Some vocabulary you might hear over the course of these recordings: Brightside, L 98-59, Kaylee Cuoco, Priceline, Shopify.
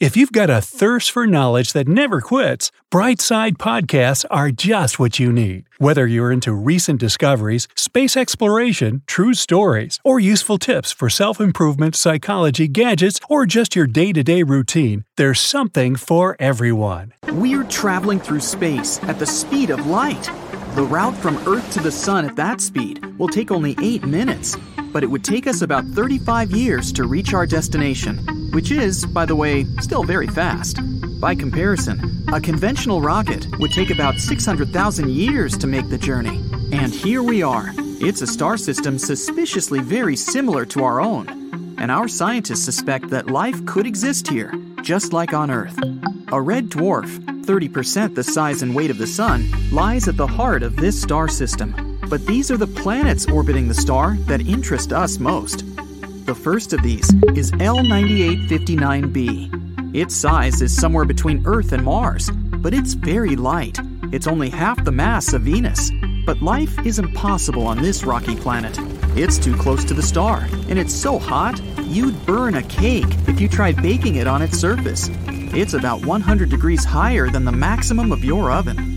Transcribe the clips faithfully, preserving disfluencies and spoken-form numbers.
If you've got a thirst for knowledge that never quits, Brightside podcasts are just what you need. Whether you're into recent discoveries, space exploration, true stories, or useful tips for self-improvement, psychology, gadgets, or just your day-to-day routine, there's something for everyone. We're traveling through space at the speed of light. The route from Earth to the sun at that speed will take only eight minutes. But it would take us about thirty-five years to reach our destination, which is, by the way, still very fast. By comparison, a conventional rocket would take about six hundred thousand years to make the journey. And here we are. It's a star system suspiciously very similar to our own. And our scientists suspect that life could exist here, just like on Earth. A red dwarf, thirty percent the size and weight of the sun, lies at the heart of this star system. But these are the planets orbiting the star that interest us most. The first of these is L ninety-eight fifty-nine b. Its size is somewhere between Earth and Mars, but it's very light. It's only half the mass of Venus. But life is impossible on this rocky planet. It's too close to the star, and it's so hot, you'd burn a cake if you tried baking it on its surface. It's about one hundred degrees higher than the maximum of your oven.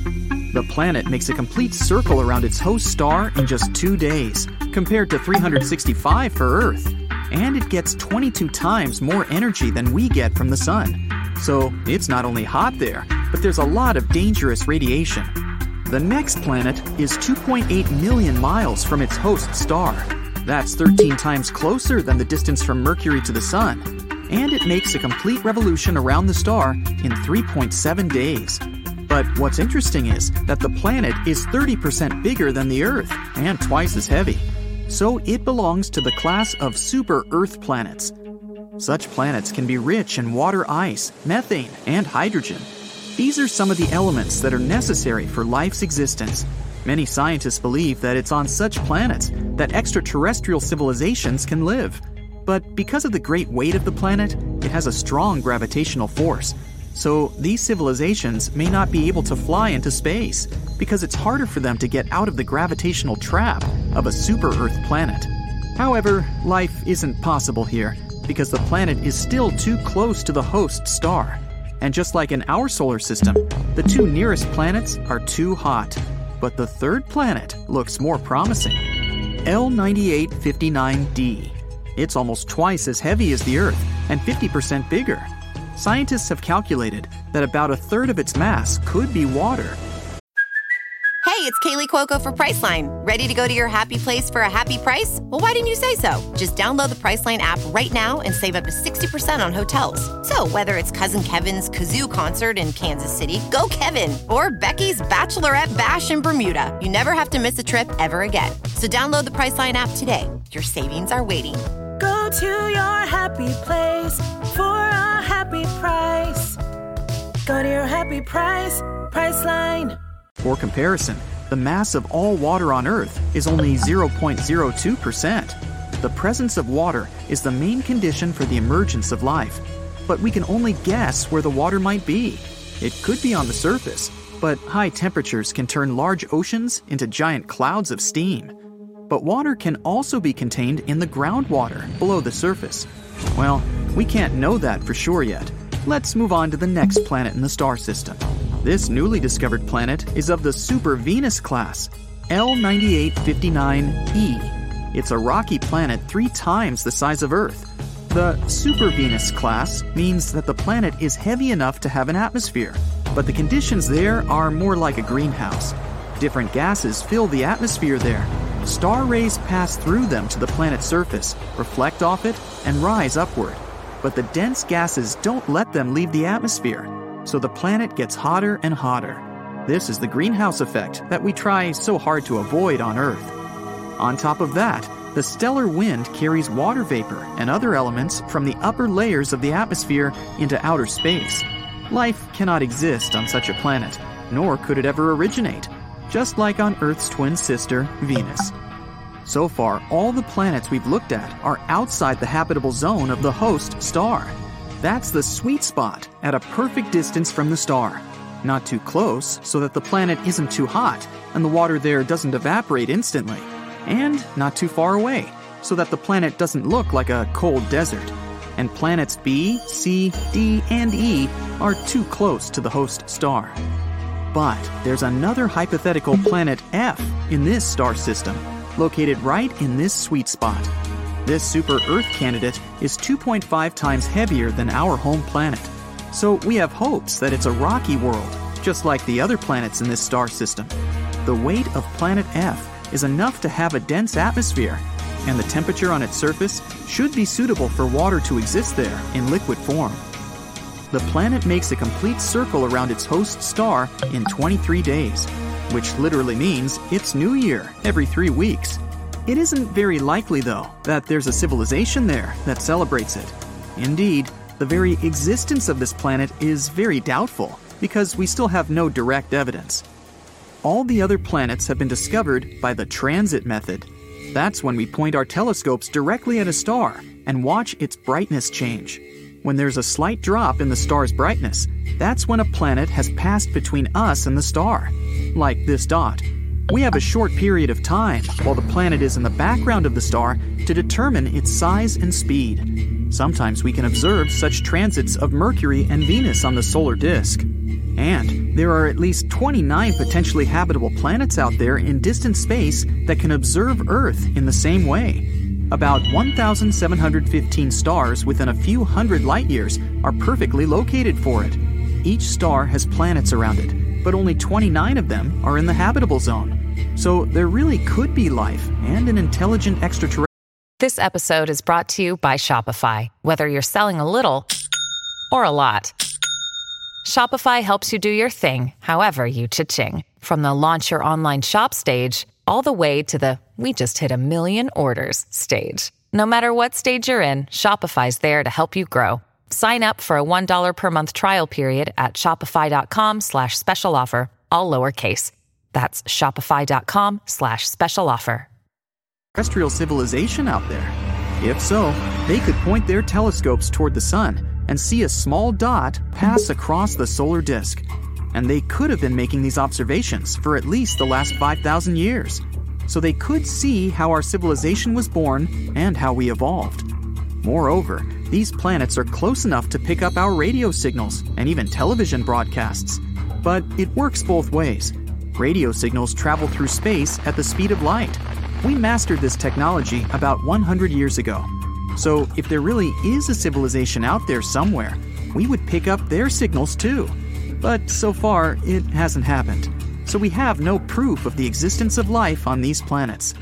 The planet makes a complete circle around its host star in just two days, compared to three hundred sixty-five for Earth. And it gets twenty-two times more energy than we get from the sun. So it's not only hot there, but there's a lot of dangerous radiation. The next planet is two point eight million miles from its host star. That's thirteen times closer than the distance from Mercury to the sun. And it makes a complete revolution around the star in three point seven days. But what's interesting is that the planet is thirty percent bigger than the Earth and twice as heavy. So it belongs to the class of super-Earth planets. Such planets can be rich in water ice, methane, and hydrogen. These are some of the elements that are necessary for life's existence. Many scientists believe that it's on such planets that extraterrestrial civilizations can live. But because of the great weight of the planet, it has a strong gravitational force. So these civilizations may not be able to fly into space because it's harder for them to get out of the gravitational trap of a super-Earth planet. However, life isn't possible here because the planet is still too close to the host star. And just like in our solar system, the two nearest planets are too hot. But the third planet looks more promising. L ninety-eight fifty-nine D. It's almost twice as heavy as the Earth and fifty percent bigger. Scientists have calculated that about a third of its mass could be water. Hey, it's Kaylee Cuoco for Priceline. Ready to go to your happy place for a happy price? Well, why didn't you say so? Just download the Priceline app right now and save up to sixty percent on hotels. So whether it's Cousin Kevin's Kazoo concert in Kansas City, go Kevin, or Becky's Bachelorette Bash in Bermuda, you never have to miss a trip ever again. So download the Priceline app today. Your savings are waiting. Go to your happy place for a happy price. Go to your happy price, Priceline. For comparison, the mass of all water on Earth is only zero point zero two percent. The presence of water is the main condition for the emergence of life. But we can only guess where the water might be. It could be on the surface, but high temperatures can turn large oceans into giant clouds of steam. But water can also be contained in the groundwater below the surface. Well, we can't know that for sure yet. Let's move on to the next planet in the star system. This newly discovered planet is of the super Venus class, L ninety-eight fifty-nine E. It's a rocky planet three times the size of Earth. The super Venus class means that the planet is heavy enough to have an atmosphere, but the conditions there are more like a greenhouse. Different gases fill the atmosphere there. Star rays pass through them to the planet's surface, reflect off it, and rise upward. But the dense gases don't let them leave the atmosphere, so the planet gets hotter and hotter. This is the greenhouse effect that we try so hard to avoid on Earth. On top of that, The stellar wind carries water vapor and other elements from the upper layers of the atmosphere into outer space. Life cannot exist on such a planet, nor could it ever originate, just like on Earth's twin sister, Venus. So far, all the planets we've looked at are outside the habitable zone of the host star. That's the sweet spot, at a perfect distance from the star. Not too close, so that the planet isn't too hot, and the water there doesn't evaporate instantly. And not too far away, so that the planet doesn't look like a cold desert. And planets B, C, D, and E are too close to the host star. But there's another hypothetical planet F in this star system, located right in this sweet spot. This super-Earth candidate is two point five times heavier than our home planet. So we have hopes that it's a rocky world, just like the other planets in this star system. The weight of planet F is enough to have a dense atmosphere, and the temperature on its surface should be suitable for water to exist there in liquid form. The planet makes a complete circle around its host star in twenty-three days, which literally means it's New Year every three weeks. It isn't very likely, though, that there's a civilization there that celebrates it. Indeed, the very existence of this planet is very doubtful, because we still have no direct evidence. All the other planets have been discovered by the transit method. That's when we point our telescopes directly at a star and watch its brightness change. When there's a slight drop in the star's brightness, that's when a planet has passed between us and the star. Like this dot. We have a short period of time while the planet is in the background of the star to determine its size and speed. Sometimes we can observe such transits of Mercury and Venus on the solar disk. And there are at least twenty-nine potentially habitable planets out there in distant space that can observe Earth in the same way. About one thousand seven hundred fifteen stars within a few hundred light years are perfectly located for it. Each star has planets around it, but only twenty-nine of them are in the habitable zone. So there really could be life and an intelligent extraterrestrial. This episode is brought to you by Shopify. Whether you're selling a little or a lot, Shopify helps you do your thing, however you cha-ching. From the launch your online shop stage, all the way to the we just hit a million orders stage. No matter what stage you're in, Shopify's there to help you grow. Sign up for a one dollar per month trial period at shopify.com slash special offer, all lowercase. That's shopify.com slash special offer. Terrestrial civilization out there. If so, they could point their telescopes toward the sun and see a small dot pass across the solar disk. And they could have been making these observations for at least the last five thousand years. So they could see how our civilization was born and how we evolved. Moreover, these planets are close enough to pick up our radio signals and even television broadcasts. But it works both ways. Radio signals travel through space at the speed of light. We mastered this technology about one hundred years ago. So if there really is a civilization out there somewhere, we would pick up their signals too. But so far, it hasn't happened. So we have no proof of the existence of life on these planets.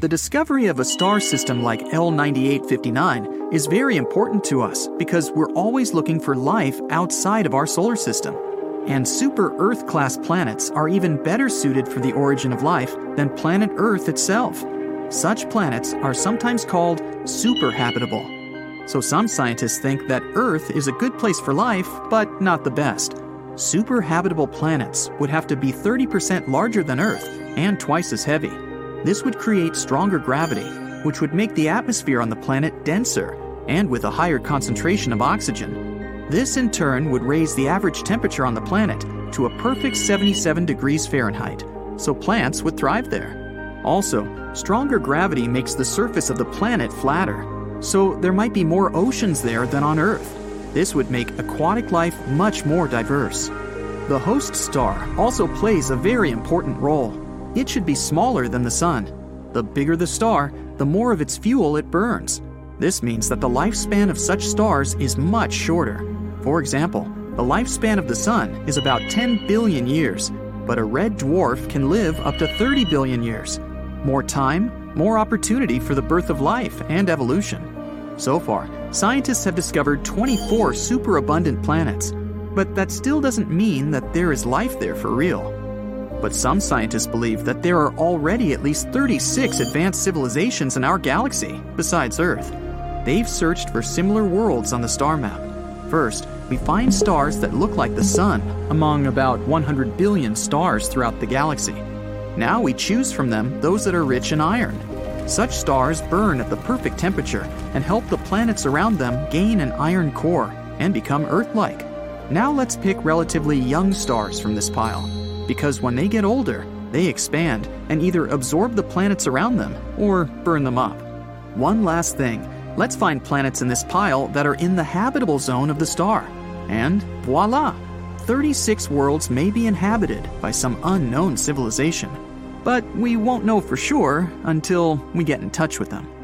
The discovery of a star system like L ninety-eight fifty-nine is very important to us because we're always looking for life outside of our solar system. And super-Earth class planets are even better suited for the origin of life than planet Earth itself. Such planets are sometimes called superhabitable. So some scientists think that Earth is a good place for life, but not the best. Superhabitable planets would have to be thirty percent larger than Earth and twice as heavy. This would create stronger gravity, which would make the atmosphere on the planet denser and with a higher concentration of oxygen. This in turn would raise the average temperature on the planet to a perfect seventy-seven degrees Fahrenheit, so plants would thrive there. Also, stronger gravity makes the surface of the planet flatter, so there might be more oceans there than on Earth. This would make aquatic life much more diverse. The host star also plays a very important role. It should be smaller than the sun. The bigger the star, the more of its fuel it burns. This means that the lifespan of such stars is much shorter. For example, the lifespan of the sun is about ten billion years, but a red dwarf can live up to thirty billion years. More time, more opportunity for the birth of life and evolution. So far, scientists have discovered twenty-four superabundant planets, but that still doesn't mean that there is life there for real. But some scientists believe that there are already at least thirty-six advanced civilizations in our galaxy, besides Earth. They've searched for similar worlds on the star map. First, we find stars that look like the sun, among about one hundred billion stars throughout the galaxy. Now we choose from them those that are rich in iron. Such stars burn at the perfect temperature and help the planets around them gain an iron core and become Earth-like. Now let's pick relatively young stars from this pile, because when they get older, they expand and either absorb the planets around them or burn them up. One last thing, let's find planets in this pile that are in the habitable zone of the star. And voila! thirty-six worlds may be inhabited by some unknown civilization. But we won't know for sure until we get in touch with them.